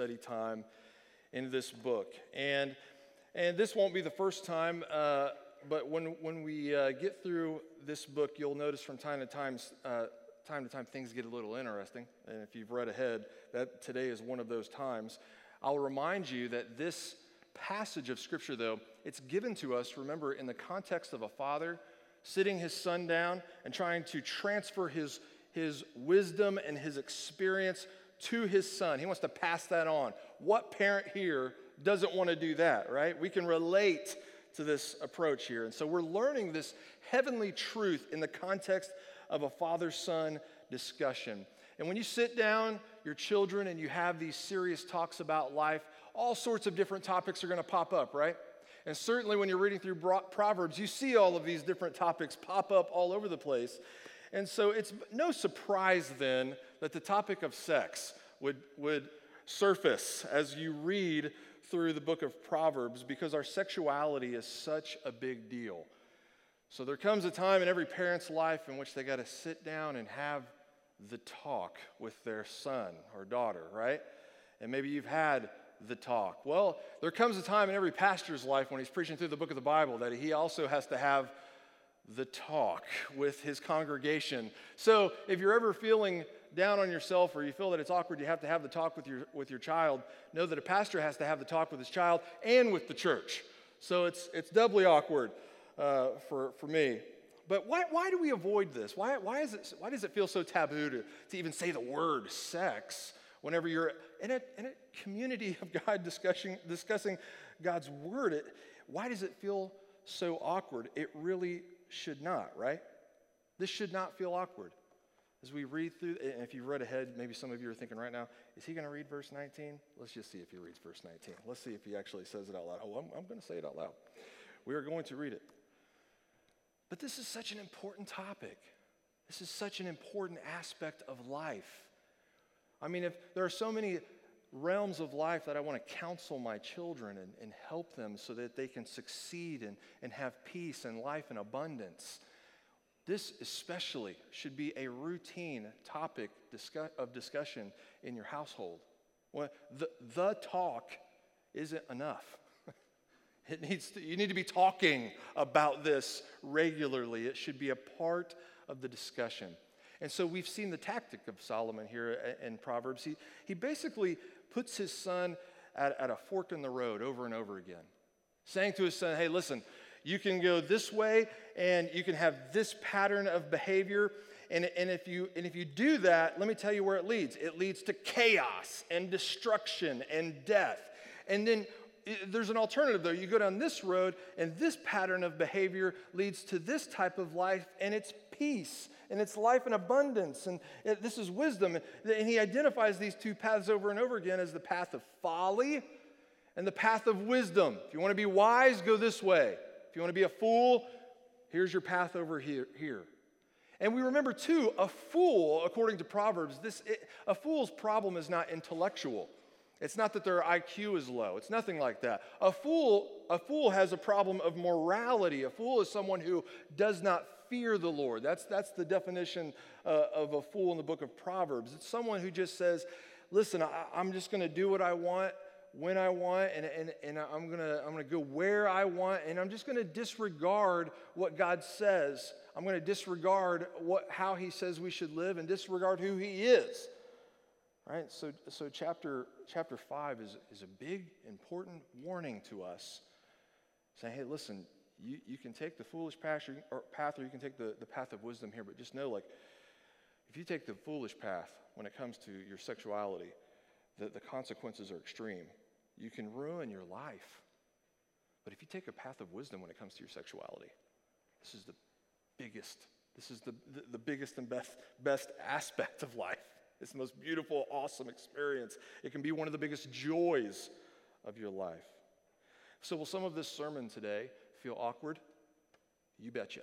study time in this book. And this won't be the first time, but when we get through this book, you'll notice from time to time things get a little interesting. And if you've read ahead, that today is one of those times. I'll remind you that this passage of Scripture, though, it's given to us, remember, in the context of a father sitting his son down and trying to transfer his wisdom and his experience to his son. He wants to pass that on. What parent here doesn't want to do that, right? We can relate to this approach here. And so we're learning this heavenly truth in the context of a father-son discussion. And when you sit down your children and you have these serious talks about life, all sorts of different topics are going to pop up, right? And certainly when you're reading through Proverbs, you see all of these different topics pop up all over the place. And so it's no surprise then that the topic of sex would surface as you read through the book of Proverbs, because our sexuality is such a big deal. So there comes a time in every parent's life in which they got to sit down and have the talk with their son or daughter, right? And maybe you've had the talk. Well, there comes a time in every pastor's life when he's preaching through the book of the Bible that he also has to have the talk with his congregation. So if you're ever feeling down on yourself or you feel that it's awkward, you have to have the talk with your child, know that a pastor has to have the talk with his child and with the church. So it's doubly awkward for me. But why do we avoid this? Why does it feel so taboo to even say the word sex whenever you're in a community of God discussing God's word? Why does it feel so awkward? It really should not, right? This should not feel awkward. As we read through, and if you read ahead, maybe some of you are thinking right now, is he going to read verse 19? Let's just see if he reads verse 19. Let's see if he actually says it out loud. Oh, I'm going to say it out loud. We are going to read it. But this is such an important topic. This is such an important aspect of life. I mean, if there are so many realms of life that I want to counsel my children and help them so that they can succeed and have peace and life in abundance. This especially should be a routine topic of discussion in your household. Well, the talk isn't enough. You need to be talking about this regularly. It should be a part of the discussion. And so we've seen the tactic of Solomon here in Proverbs. He basically puts his son at a fork in the road over and over again, saying to his son, hey, listen, you can go this way and you can have this pattern of behavior. And if you do that, let me tell you where it leads. It leads to chaos and destruction and death. And then there's an alternative, though. You go down this road, and this pattern of behavior leads to this type of life, and it's peace, and it's life in abundance, and this is wisdom. And he identifies these two paths over and over again as the path of folly and the path of wisdom. If you want to be wise, go this way. If you want to be a fool, here's your path over here. And we remember, too, a fool, according to Proverbs, a fool's problem is not intellectual. It's not that their IQ is low. It's nothing like that. A fool has a problem of morality. A fool is someone who does not fear the Lord. That's the definition of a fool in the book of Proverbs. It's someone who just says, listen, I'm just going to do what I want when I want, and I'm going to go where I want, and I'm just going to disregard what God says. I'm going to disregard how he says we should live and disregard who he is. All right, so chapter 5 is a big, important warning to us, saying, hey, listen, you can take the foolish path or you can take the path of wisdom here, but just know, like, if you take the foolish path when it comes to your sexuality, the consequences are extreme. You can ruin your life. But if you take a path of wisdom when it comes to your sexuality, this is the biggest, this is the biggest and best aspect of life. It's the most beautiful, awesome experience. It can be one of the biggest joys of your life. So will some of this sermon today feel awkward? You betcha.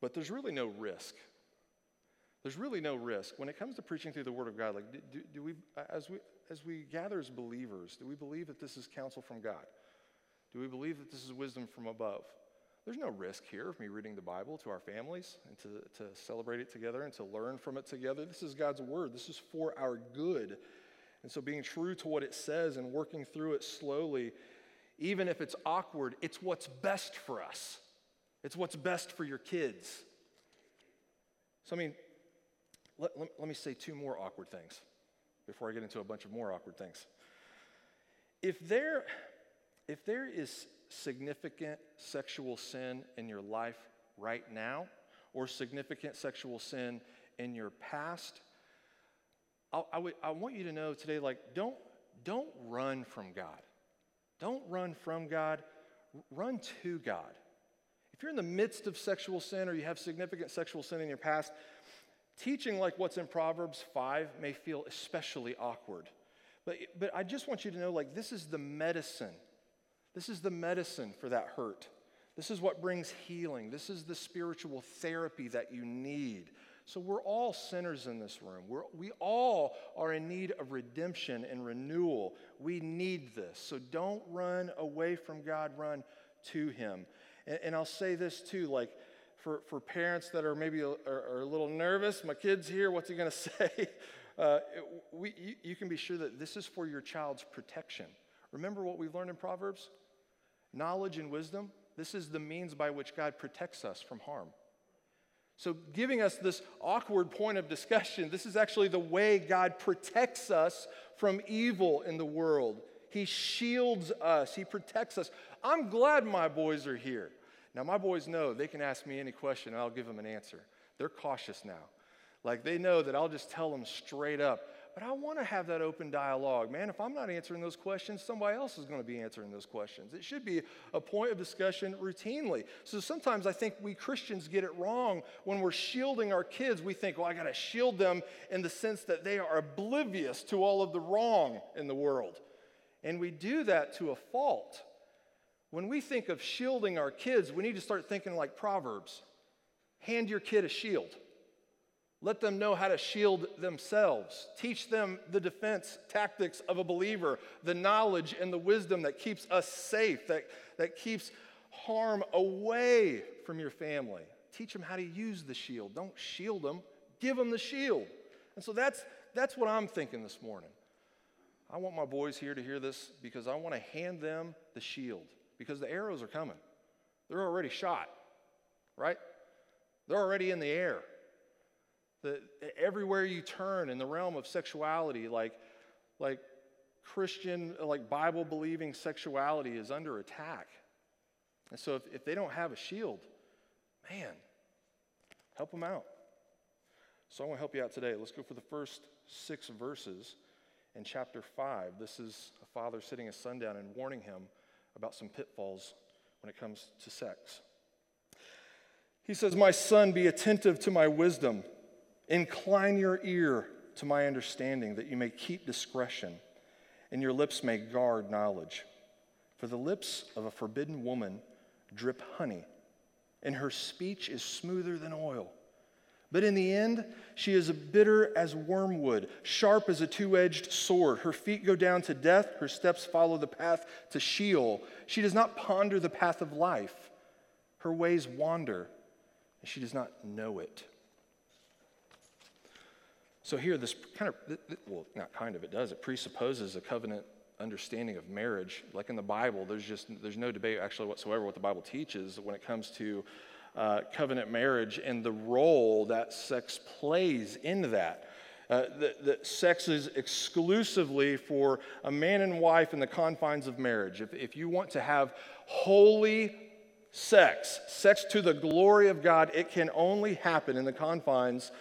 But there's really no risk. There's really no risk. When it comes to preaching through the Word of God, like, do we, as we gather as believers, do we believe that this is counsel from God? Do we believe that this is wisdom from above? There's no risk here of me reading the Bible to our families and to celebrate it together and to learn from it together. This is God's word. This is for our good. And so being true to what it says and working through it slowly, even if it's awkward, it's what's best for us. It's what's best for your kids. So, I mean, let me say two more awkward things before I get into a bunch of more awkward things. If there is significant sexual sin in your life right now, or significant sexual sin in your past, I want you to know today, like, don't run from God. Don't run from God. Run to God. If you're in the midst of sexual sin or you have significant sexual sin in your past, teaching like what's in Proverbs 5 may feel especially awkward. But I just want you to know, like, this is the medicine. This is the medicine for that hurt. This is what brings healing. This is the spiritual therapy that you need. So we're all sinners in this room. We all are in need of redemption and renewal. We need this. So don't run away from God. Run to him. And I'll say this too, like, for parents that are maybe are a little nervous, my kid's here, what's he going to say? You can be sure that this is for your child's protection. Remember what we've learned in Proverbs? Knowledge and wisdom, this is the means by which God protects us from harm. So giving us this awkward point of discussion, this is actually the way God protects us from evil in the world. He shields us. He protects us. I'm glad my boys are here. Now, my boys know they can ask me any question, and I'll give them an answer. They're cautious now. Like, they know that I'll just tell them straight up. But I want to have that open dialogue. Man, if I'm not answering those questions, somebody else is going to be answering those questions. It should be a point of discussion routinely. So sometimes I think we Christians get it wrong when we're shielding our kids. We think, well, I got to shield them in the sense that they are oblivious to all of the wrong in the world. And we do that to a fault. When we think of shielding our kids, we need to start thinking like Proverbs. Hand your kid a shield. Let them know how to shield themselves. Teach them the defense tactics of a believer, the knowledge and the wisdom that keeps us safe, that keeps harm away from your family. Teach them how to use the shield. Don't shield them. Give them the shield. And so that's what I'm thinking this morning. I want my boys here to hear this because I want to hand them the shield because the arrows are coming. They're already shot, right? They're already in the air. Everywhere you turn in the realm of sexuality, like Christian, like Bible-believing sexuality is under attack. And so if they don't have a shield, man, help them out. So I want to help you out today. Let's go for the first 6 verses in chapter 5. This is a father sitting his son down and warning him about some pitfalls when it comes to sex. He says, "My son, be attentive to my wisdom. Incline your ear to my understanding, that you may keep discretion, and your lips may guard knowledge. For the lips of a forbidden woman drip honey, and her speech is smoother than oil. But in the end, she is bitter as wormwood, sharp as a two-edged sword. Her feet go down to death. Her steps follow the path to Sheol. She does not ponder the path of life. Her ways wander, and she does not know it." So here, this presupposes a covenant understanding of marriage. Like in the Bible, there's no debate actually whatsoever what the Bible teaches when it comes to covenant marriage and the role that sex plays in that. That sex is exclusively for a man and wife in the confines of marriage. If you want to have holy sex to the glory of God, it can only happen in the confines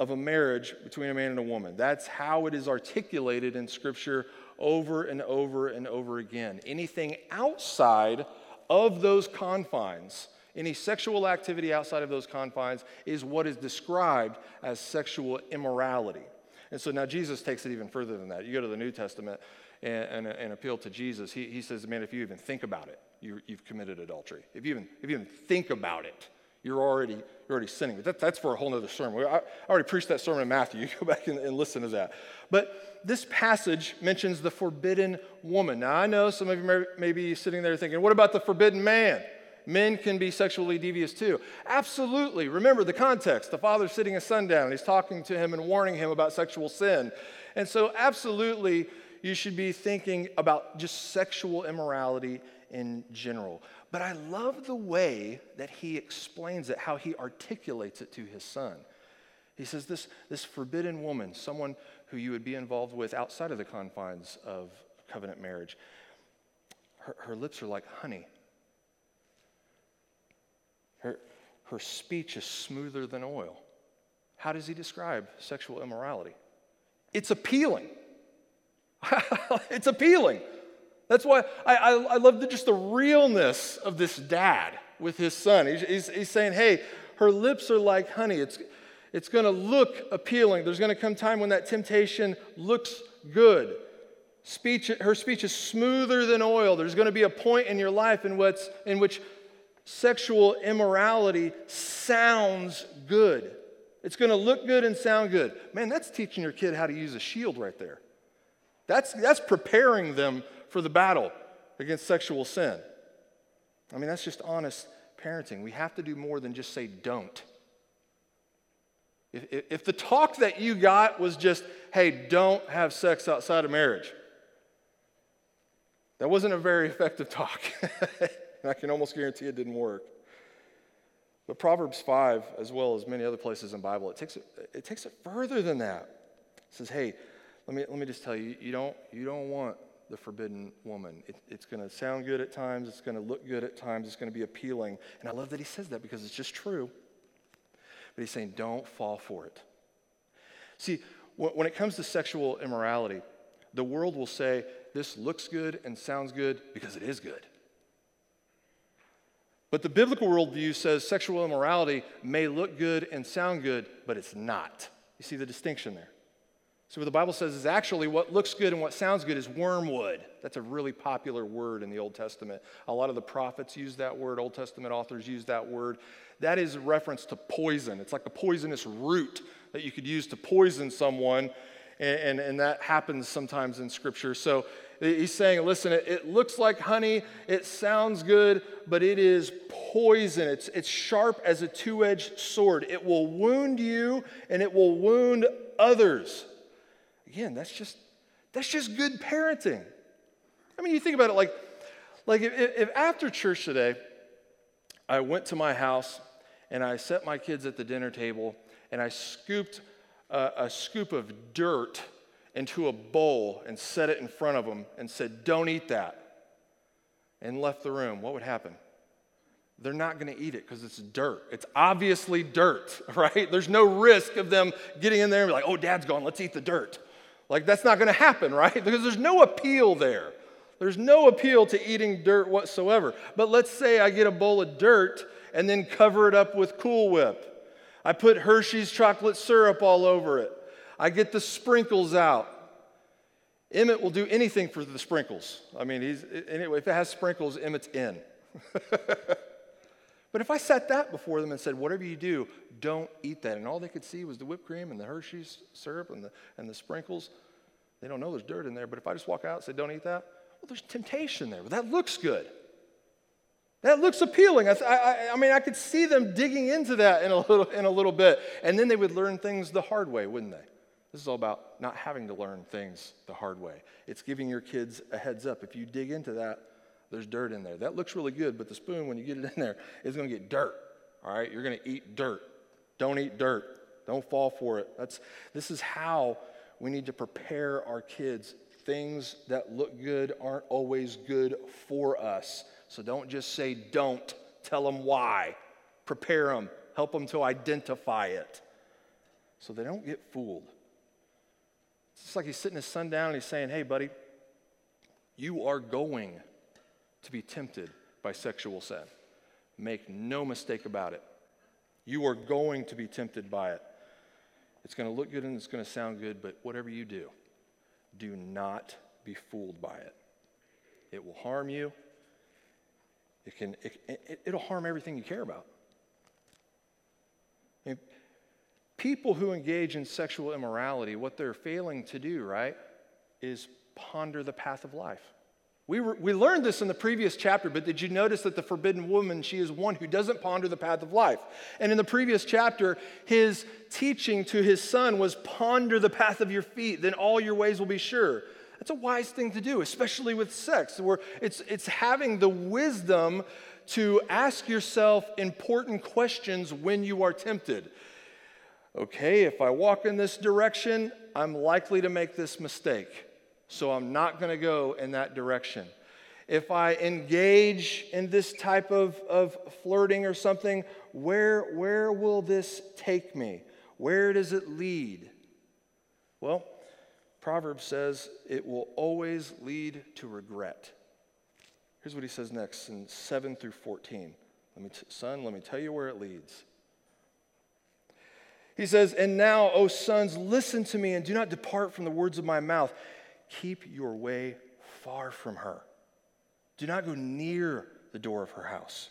of a marriage between a man and a woman. That's how it is articulated in Scripture over and over and over again. Anything outside of those confines, any sexual activity outside of those confines is what is described as sexual immorality. And so now Jesus takes it even further than that. You go to the New Testament and appeal to Jesus. He says, man, if you even think about it, you've committed adultery. If you even think about it, You're already sinning. But that's for a whole other sermon. I already preached that sermon in Matthew. You go back and listen to that. But this passage mentions the forbidden woman. Now, I know some of you may be sitting there thinking, what about the forbidden man? Men can be sexually devious too. Absolutely. Remember the context. The father's sitting his son down, and he's talking to him and warning him about sexual sin. And so absolutely, you should be thinking about just sexual immorality in general. But I love the way that he explains it, how he articulates it to his son. He says, this forbidden woman, someone who you would be involved with outside of the confines of covenant marriage, her lips are like honey. Her speech is smoother than oil. How does he describe sexual immorality? It's appealing. It's appealing. That's why I love just the realness of this dad with his son. He's saying, hey, her lips are like honey. It's going to look appealing. There's going to come time when that temptation looks good. Her speech is smoother than oil. There's going to be a point in your life in which sexual immorality sounds good. It's going to look good and sound good. Man, that's teaching your kid how to use a shield right there. That's preparing them for the battle against sexual sin. I mean, that's just honest parenting. We have to do more than just say don't. If the talk that you got was just, hey, don't have sex outside of marriage, that wasn't a very effective talk. And I can almost guarantee it didn't work. But Proverbs 5, as well as many other places in the Bible, it takes it further than that. It says, hey, let me just tell you, you don't want the forbidden woman. It's going to sound good at times. It's going to look good at times. It's going to be appealing. And I love that he says that because it's just true. But he's saying don't fall for it. See, when it comes to sexual immorality, the world will say this looks good and sounds good because it is good. But the biblical worldview says sexual immorality may look good and sound good, but it's not. You see the distinction there. So what the Bible says is actually what looks good and what sounds good is wormwood. That's a really popular word in the Old Testament. A lot of the prophets use that word. Old Testament authors use that word. That is a reference to poison. It's like a poisonous root that you could use to poison someone, and that happens sometimes in Scripture. So he's saying, listen, it looks like honey, it sounds good, but it is poison. It's sharp as a two-edged sword. It will wound you, and it will wound others. Again, that's just good parenting. I mean, you think about it like if after church today, I went to my house and I set my kids at the dinner table and I scooped a scoop of dirt into a bowl and set it in front of them and said, don't eat that, and left the room, what would happen? They're not going to eat it because it's dirt. It's obviously dirt, right? There's no risk of them getting in there and be like, oh, dad's gone, let's eat the dirt. Like, that's not going to happen, right? Because there's no appeal there. There's no appeal to eating dirt whatsoever. But let's say I get a bowl of dirt and then cover it up with Cool Whip. I put Hershey's chocolate syrup all over it. I get the sprinkles out. Emmett will do anything for the sprinkles. I mean, anyway, if it has sprinkles, Emmett's in. But if I sat that before them and said, whatever you do, don't eat that, and all they could see was the whipped cream and the Hershey's syrup and the sprinkles, they don't know there's dirt in there. But if I just walk out and say, don't eat that, well, there's temptation there. But that looks good. That looks appealing. I mean, I could see them digging into that in a little bit, and then they would learn things the hard way, wouldn't they? This is all about not having to learn things the hard way. It's giving your kids a heads up. If you dig into that, there's dirt in there. That looks really good, but the spoon, when you get it in there, is going to get dirt, all right? You're going to eat dirt. Don't eat dirt. Don't fall for it. This is how we need to prepare our kids. Things that look good aren't always good for us. So don't just say don't. Tell them why. Prepare them. Help them to identify it so they don't get fooled. It's just like he's sitting his son down and he's saying, hey, buddy, you are going to be tempted by sexual sin. Make no mistake about it. You are going to be tempted by it. It's going to look good and it's going to sound good, but whatever you do, do not be fooled by it. It will harm you. It'll harm everything you care about. I mean, people who engage in sexual immorality, what they're failing to do, right, is ponder the path of life. We learned this in the previous chapter, but did you notice that the forbidden woman, she is one who doesn't ponder the path of life? And in the previous chapter, his teaching to his son was ponder the path of your feet, then all your ways will be sure. That's a wise thing to do, especially with sex, where it's having the wisdom to ask yourself important questions when you are tempted. Okay, if I walk in this direction, I'm likely to make this mistake. So I'm not going to go in that direction. If I engage in this type of flirting or something, where will this take me? Where does it lead? Well, Proverbs says it will always lead to regret. Here's what he says next in 7 through 14. Let me tell you where it leads. He says, "And now, O sons, listen to me and do not depart from the words of my mouth. Keep your way far from her. Do not go near the door of her house,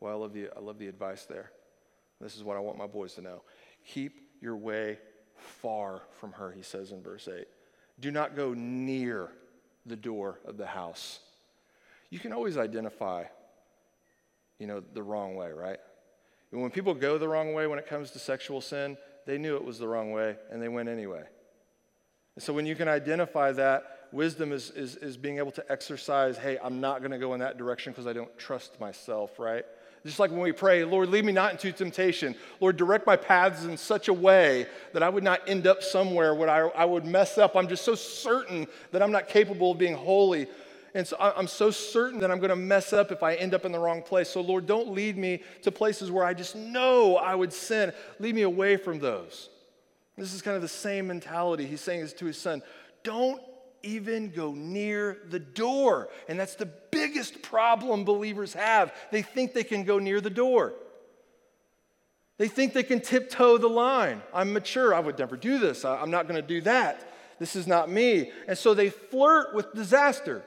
Well, I love the advice there. This is what I want my boys to know. Keep your way far from her, he says in verse 8. Do not go near the door of the house. You can always identify, the wrong way, right? And when people go the wrong way when it comes to sexual sin, they knew it was the wrong way, and they went anyway. And so when you can identify that, wisdom is being able to exercise, hey, I'm not going to go in that direction because I don't trust myself, right? Just like when we pray, Lord, lead me not into temptation. Lord, direct my paths in such a way that I would not end up somewhere where I would mess up. I'm just so certain that I'm not capable of being holy. And so I'm so certain that I'm going to mess up if I end up in the wrong place. So, Lord, don't lead me to places where I just know I would sin. Lead me away from those. This is kind of the same mentality. He's saying this to his son. Don't even go near the door. And that's the biggest problem believers have. They think they can go near the door. They think they can tiptoe the line. I'm mature. I would never do this. I'm not going to do that. This is not me. And so they flirt with disaster.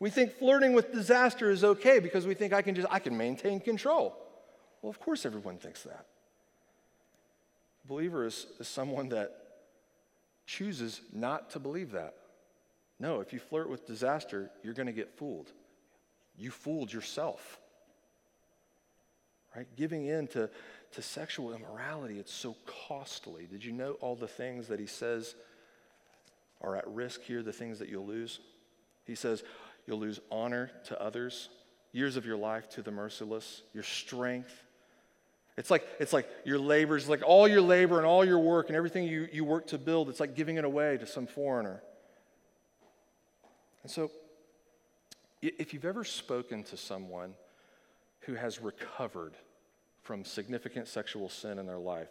We think flirting with disaster is okay because we think I can maintain control. Well, of course everyone thinks that. A believer is someone that chooses not to believe that. No, if you flirt with disaster, you're going to get fooled. You fooled yourself. Right? Giving in to sexual immorality, it's so costly. Did you know all the things that he says are at risk here, the things that you'll lose? He says, you'll lose honor to others, years of your life to the merciless, your strength. It's like your labors, like all your labor and all your work and everything you work to build, it's like giving it away to some foreigner. And so if you've ever spoken to someone who has recovered from significant sexual sin in their life,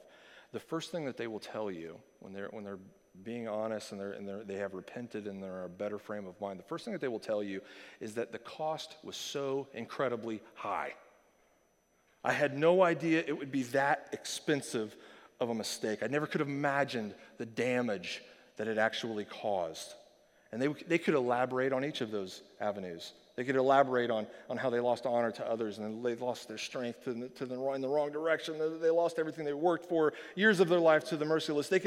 the first thing that they will tell you when they're being honest and they have repented and they're in a better frame of mind, the first thing that they will tell you is that the cost was so incredibly high. I had no idea it would be that expensive of a mistake. I never could have imagined the damage that it actually caused. And they could elaborate on each of those avenues. They could elaborate on how they lost honor to others and they lost their strength in the wrong direction. They lost everything they worked for, years of their life to the merciless. They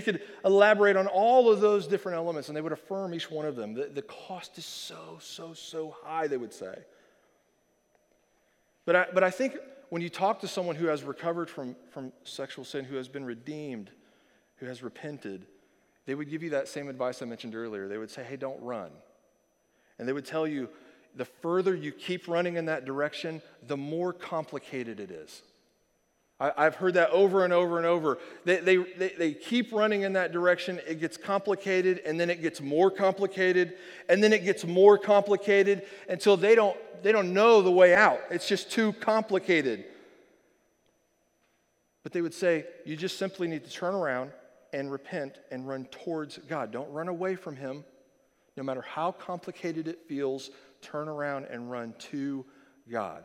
could elaborate on all of those different elements and they would affirm each one of them. The cost is so, so, so high, they would say. But I think when you talk to someone who has recovered from sexual sin, who has been redeemed, who has repented, they would give you that same advice I mentioned earlier. They would say, hey, don't run. And they would tell you, the further you keep running in that direction, the more complicated it is. I've heard that over and over and over. They keep running in that direction, it gets complicated, and then it gets more complicated, and then it gets more complicated until they don't know the way out. It's just too complicated. But they would say, you just simply need to turn around and repent and run towards God. Don't run away from Him. no matter how complicated it feels, turn around and run to God.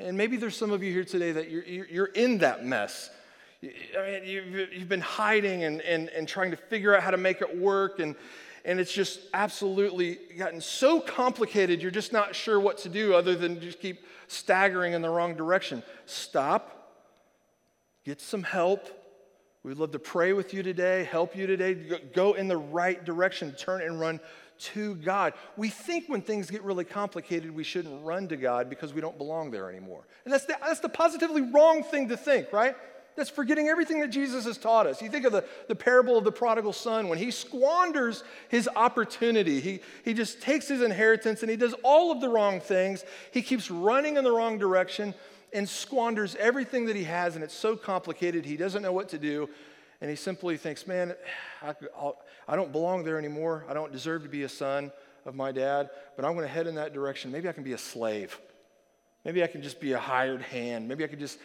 And maybe there's some of you here today that you're in that mess. I mean, you've been hiding and trying to figure out how to make it work, and it's just absolutely gotten so complicated, you're just not sure what to do other than just keep staggering in the wrong direction. Stop. Get some help. We'd love to pray with you today, help you today. Go in the right direction. Turn and run to God. We think when things get really complicated, we shouldn't run to God because we don't belong there anymore. And that's the positively wrong thing to think, right? That's forgetting everything that Jesus has taught us. You think of the parable of the prodigal son. When he squanders his opportunity, he just takes his inheritance and he does all of the wrong things. He keeps running in the wrong direction and squanders everything that he has, and it's so complicated he doesn't know what to do, and he simply thinks, man, I don't belong there anymore. I don't deserve to be a son of my dad, but I'm going to head in that direction. Maybe I can be a slave. Maybe I can just be a hired hand. Maybe I can just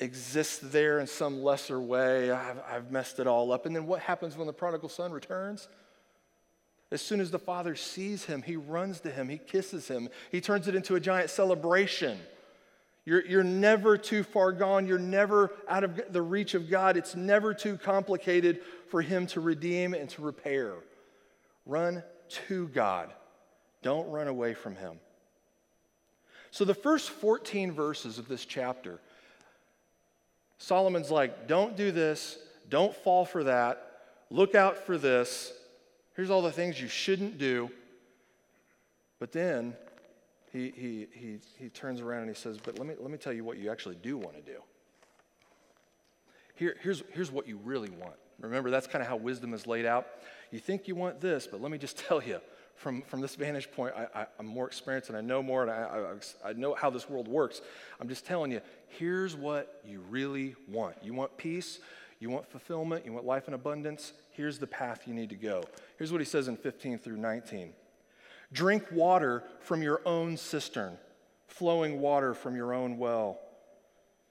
exist there in some lesser way. I've messed it all up. And then what happens when the prodigal son returns? As soon as the father sees him, he runs to him, he kisses him, he turns it into a giant celebration. You're never too far gone. You're never out of the reach of God. It's never too complicated for him to redeem and to repair. Run to God. Don't run away from him. So the first 14 verses of this chapter, Solomon's like, don't do this. Don't fall for that. Look out for this. Here's all the things you shouldn't do. But then He turns around and he says, but let me tell you what you actually do want to do. Here's what you really want. Remember, that's kind of how wisdom is laid out. You think you want this, but let me just tell you, from this vantage point, I'm more experienced and I know more, and I know how this world works. I'm just telling you, here's what you really want. You want peace, you want fulfillment, you want life in abundance. Here's the path you need to go. Here's what he says in 15 through 19. Drink water from your own cistern, flowing water from your own well.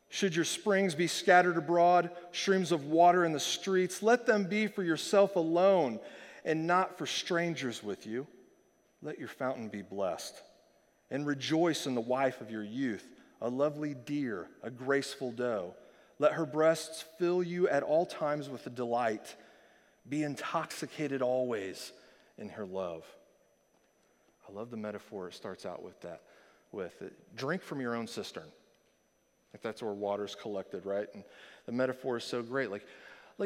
Should your springs be scattered abroad, streams of water in the streets, let them be for yourself alone and not for strangers with you. Let your fountain be blessed and rejoice in the wife of your youth, a lovely deer, a graceful doe. Let her breasts fill you at all times with a delight. Be intoxicated always in her love. I love the metaphor it starts out with that. Drink from your own cistern. Like that's where water's collected, right? And the metaphor is so great. Like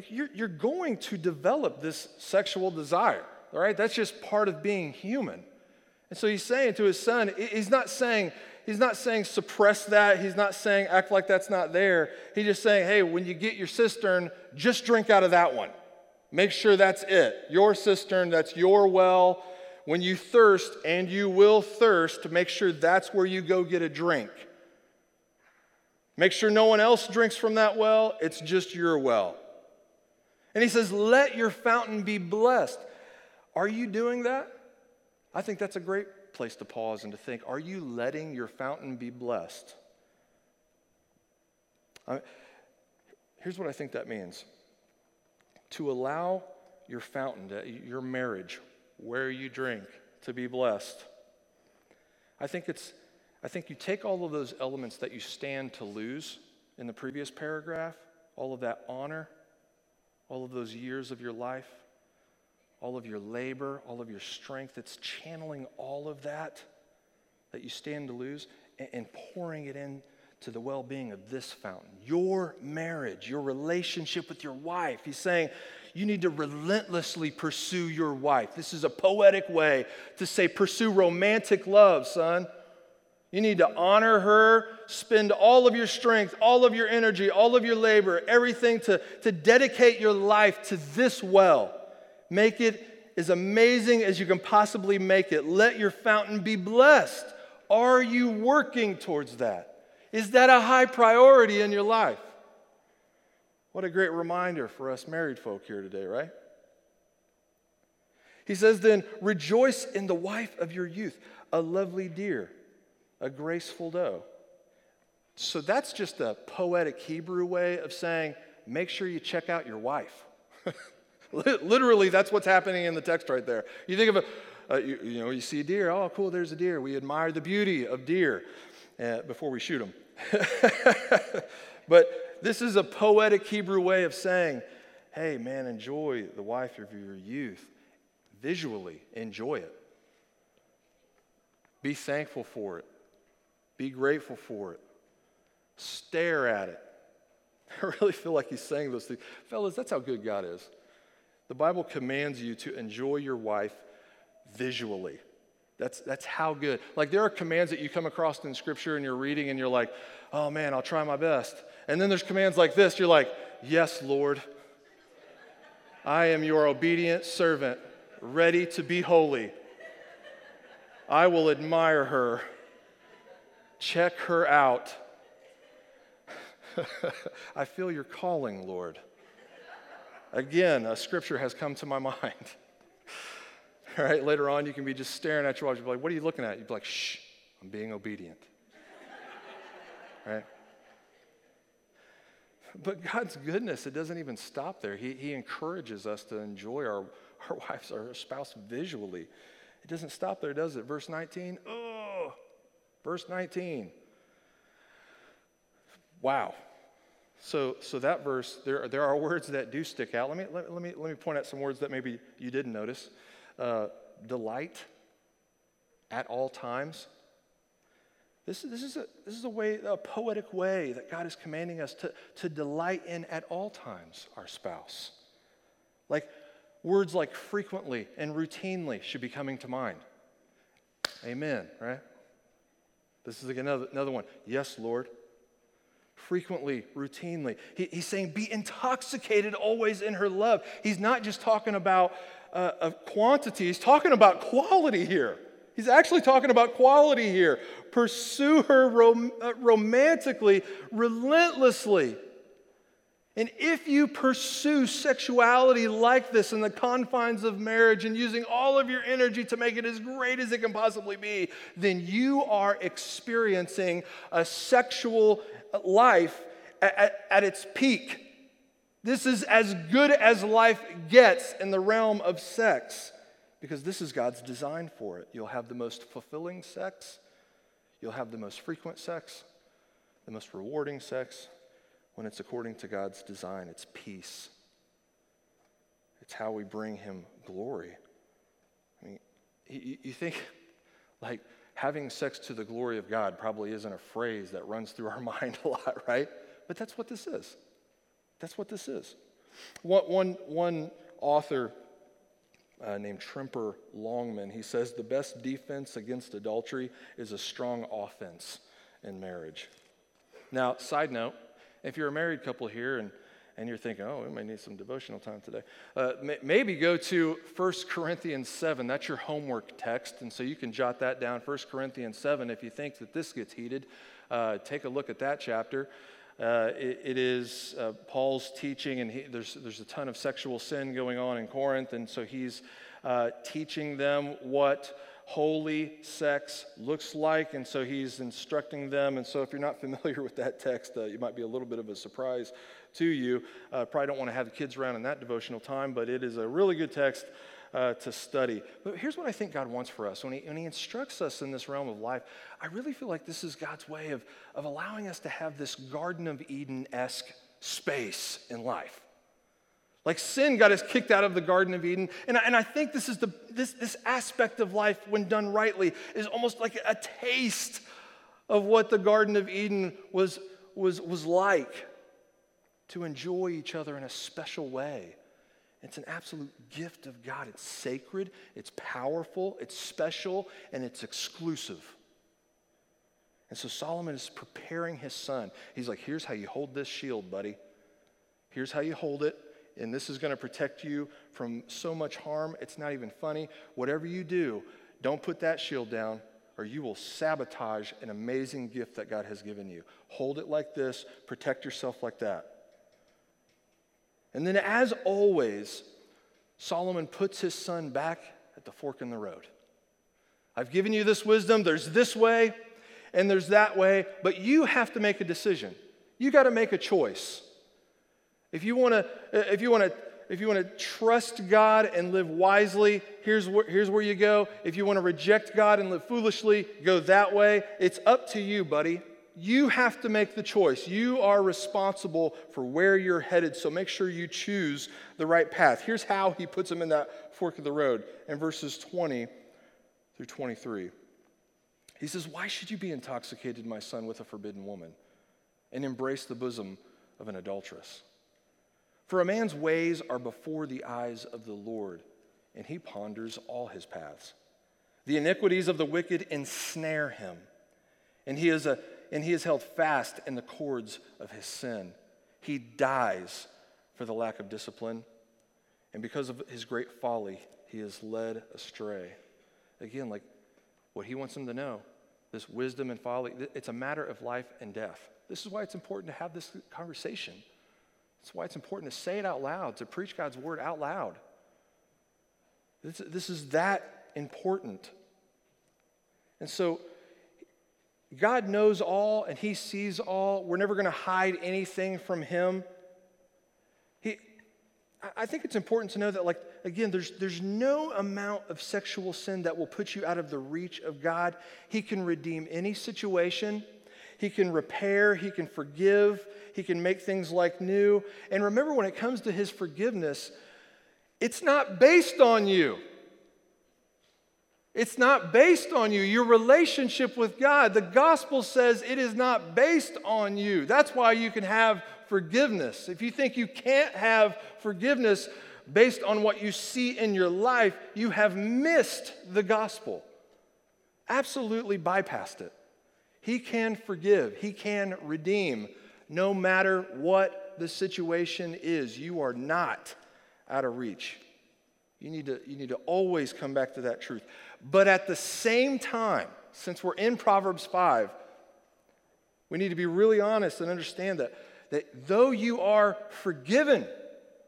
you're going to develop this sexual desire, all right? That's just part of being human. And so he's saying to his son, he's not saying suppress that. He's not saying act like that's not there. He's just saying, hey, when you get your cistern, just drink out of that one. Make sure that's it. Your cistern, that's your well. When you thirst, and you will thirst, make sure that's where you go get a drink. Make sure no one else drinks from that well. It's just your well. And he says, let your fountain be blessed. Are you doing that? I think that's a great place to pause and to think. Are you letting your fountain be blessed? Here's what I think that means. To allow your fountain, your marriage, where you drink, to be blessed. I think you take all of those elements that you stand to lose in the previous paragraph, all of that honor, all of those years of your life, all of your labor, all of your strength, it's channeling all of that you stand to lose and pouring it in to the well-being of this fountain, your marriage, your relationship with your wife. He's saying you need to relentlessly pursue your wife. This is a poetic way to say pursue romantic love, son. You need to honor her, spend all of your strength, all of your energy, all of your labor, everything to dedicate your life to this well. Make it as amazing as you can possibly make it. Let your fountain be blessed. Are you working towards that? Is that a high priority in your life? What a great reminder for us married folk here today, right? He says then, rejoice in the wife of your youth, a lovely deer, a graceful doe. So that's just a poetic Hebrew way of saying, make sure you check out your wife. Literally, that's what's happening in the text right there. You think of you see a deer. Oh, cool, there's a deer. We admire the beauty of deer before we shoot them. But this is a poetic Hebrew way of saying, hey, man, enjoy the wife of your youth. Visually, enjoy it. Be thankful for it. Be grateful for it. Stare at it. I really feel like he's saying those things. Fellas, that's how good God is. The Bible commands you to enjoy your wife visually. That's how good. Like, there are commands that you come across in Scripture and you're reading and you're like, oh, man, I'll try my best. And then there's commands like this. You're like, yes, Lord. I am your obedient servant, ready to be holy. I will admire her. Check her out. I feel your calling, Lord. Again, a scripture has come to my mind. All right, later on, you can be just staring at your wife. You'll be like, what are you looking at? You'll be like, shh, I'm being obedient. All right? But God's goodness, it doesn't even stop there. He encourages us to enjoy our wives, our spouse visually. It doesn't stop there, does it? Verse 19, oh, verse 19. Wow. So that verse, there are words that do stick out. Let me point out some words that maybe you didn't notice. Delight at all times. This is a poetic way that God is commanding us to delight in at all times our spouse. Like, words like frequently and routinely should be coming to mind. Amen, right? This is another one. Yes, Lord. Frequently, routinely. He's saying be intoxicated always in her love. He's not just talking about quantity. He's talking about quality here. He's actually talking about quality here. Pursue her romantically, relentlessly. And if you pursue sexuality like this in the confines of marriage and using all of your energy to make it as great as it can possibly be, then you are experiencing a sexual life at its peak. This is as good as life gets in the realm of sex, because this is God's design for it. You'll have the most fulfilling sex. You'll have the most frequent sex, the most rewarding sex. When it's according to God's design, it's peace. It's how we bring him glory. I mean, you think, like, having sex to the glory of God probably isn't a phrase that runs through our mind a lot, right? But that's what this is. That's what this is. One author named Tremper Longman, he says, the best defense against adultery is a strong offense in marriage. Now, side note, if you're a married couple here and you're thinking, oh, we may need some devotional time today, maybe go to 1 Corinthians 7. That's your homework text, and so you can jot that down. 1 Corinthians 7, if you think that this gets heated, take a look at that chapter. It is Paul's teaching, and there's a ton of sexual sin going on in Corinth, and so he's teaching them what holy sex looks like, and so he's instructing them. And so if you're not familiar with that text, it might be a little bit of a surprise to you. Probably don't want to have the kids around in that devotional time, but it is a really good text to study. But here's what I think God wants for us. When he instructs us in this realm of life, I really feel like this is God's way of allowing us to have this Garden of Eden-esque space in life. Like, sin got us kicked out of the Garden of Eden, and I think this is this aspect of life, when done rightly, is almost like a taste of what the Garden of Eden was like, to enjoy each other in a special way. It's an absolute gift of God. It's sacred, it's powerful, it's special, and it's exclusive. And so Solomon is preparing his son. He's like, here's how you hold this shield, buddy. Here's how you hold it. And this is going to protect you from so much harm, it's not even funny. Whatever you do, don't put that shield down, or you will sabotage an amazing gift that God has given you. Hold it like this, protect yourself like that. And then, as always, Solomon puts his son back at the fork in the road. I've given you this wisdom, there's this way, and there's that way, but you have to make a decision. You got to make a choice. If you want to if you want to trust God and live wisely, here's where you go. If you want to reject God and live foolishly, go that way. It's up to you, buddy. You have to make the choice. You are responsible for where you're headed, so make sure you choose the right path. Here's how he puts him in that fork of the road in verses 20 through 23. He says, "Why should you be intoxicated, my son, with a forbidden woman, and embrace the bosom of an adulteress? For a man's ways are before the eyes of the Lord, and he ponders all his paths. The iniquities of the wicked ensnare him, and he is held fast in the cords of his sin. He dies for the lack of discipline, and because of his great folly, he is led astray." Again, like what he wants them to know, this wisdom and folly, it's a matter of life and death. This is why it's important to have this conversation. That's why it's important to say it out loud, to preach God's word out loud. This is that important. And so God knows all and he sees all. We're never going to hide anything from him. I think it's important to know that, like, again, there's no amount of sexual sin that will put you out of the reach of God. He can redeem any situation. He can repair. He can forgive. He can make things like new. And remember, when it comes to his forgiveness, it's not based on you. It's not based on you. Your relationship with God, the gospel says it is not based on you. That's why you can have forgiveness. If you think you can't have forgiveness based on what you see in your life, you have missed the gospel. Absolutely bypassed it. He can forgive. He can redeem. No matter what the situation is, you are not out of reach. You need to always come back to that truth. But at the same time, since we're in Proverbs 5, we need to be really honest and understand that though you are forgiven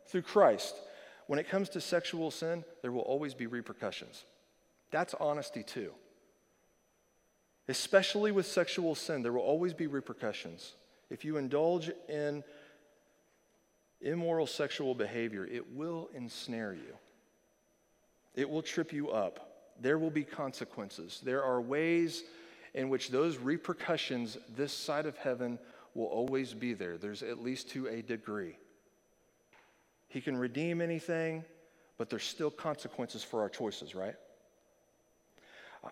through Christ, when it comes to sexual sin, there will always be repercussions. That's honesty too. Especially with sexual sin, there will always be repercussions. If you indulge in immoral sexual behavior, it will ensnare you. It will trip you up. There will be consequences. There are ways in which those repercussions this side of heaven will always be there. There's at least to a degree. He can redeem anything, but there's still consequences for our choices, right?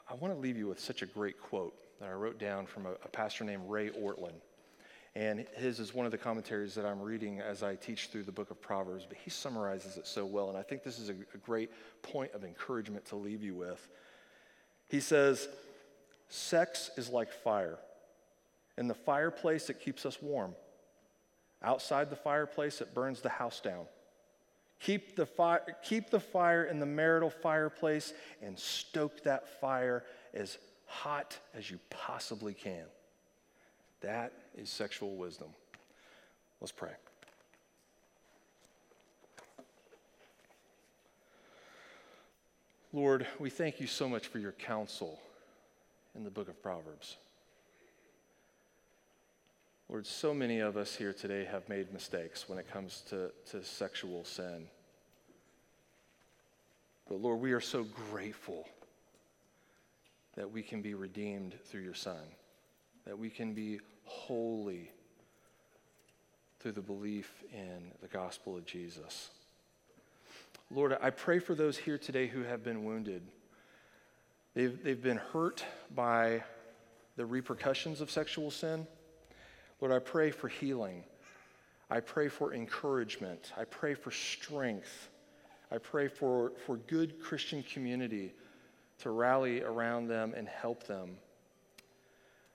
I want to leave you with such a great quote that I wrote down from a pastor named Ray Ortland. And his is one of the commentaries that I'm reading as I teach through the book of Proverbs, but he summarizes it so well, and I think this is a great point of encouragement to leave you with. He says, "Sex is like fire. In the fireplace, it keeps us warm. Outside the fireplace, it burns the house down. Keep the fire in the marital fireplace and stoke that fire as hot as you possibly can." That is sexual wisdom. Let's pray. Lord, we thank you so much for your counsel in the book of Proverbs. Lord, so many of us here today have made mistakes when it comes to sexual sin. But Lord, we are so grateful that we can be redeemed through your Son, that we can be holy through the belief in the gospel of Jesus. Lord, I pray for those here today who have been wounded. They've been hurt by the repercussions of sexual sin. Lord, I pray for healing. I pray for encouragement. I pray for strength. I pray for good Christian community to rally around them and help them.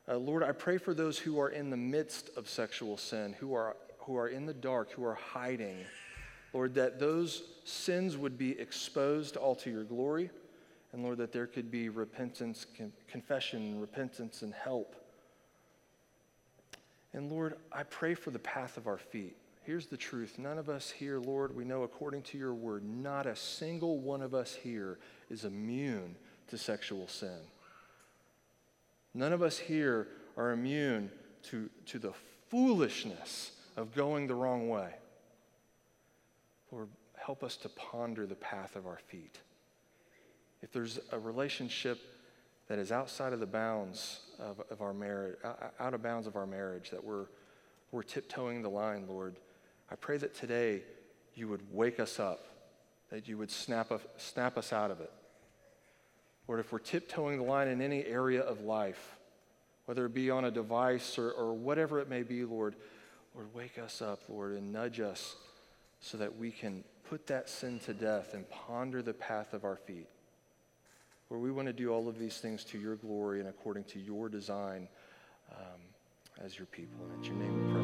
Lord, I pray for those who are in the midst of sexual sin, who are in the dark, who are hiding. Lord, that those sins would be exposed all to your glory, and Lord, that there could be repentance, confession, repentance, and help. And Lord, I pray for the path of our feet. Here's the truth. None of us here, Lord, we know according to your word, not a single one of us here is immune to sexual sin. None of us here are immune to the foolishness of going the wrong way. Lord, help us to ponder the path of our feet. If there's a relationship that is outside of the bounds of our marriage, out of bounds of our marriage, that we're tiptoeing the line, Lord, I pray that today you would wake us up, that you would snap us out of it. Lord, if we're tiptoeing the line in any area of life, whether it be on a device or whatever it may be, Lord, wake us up, Lord, and nudge us so that we can put that sin to death and ponder the path of our feet. Lord, we want to do all of these things to your glory and according to your design as your people. And in your name we pray.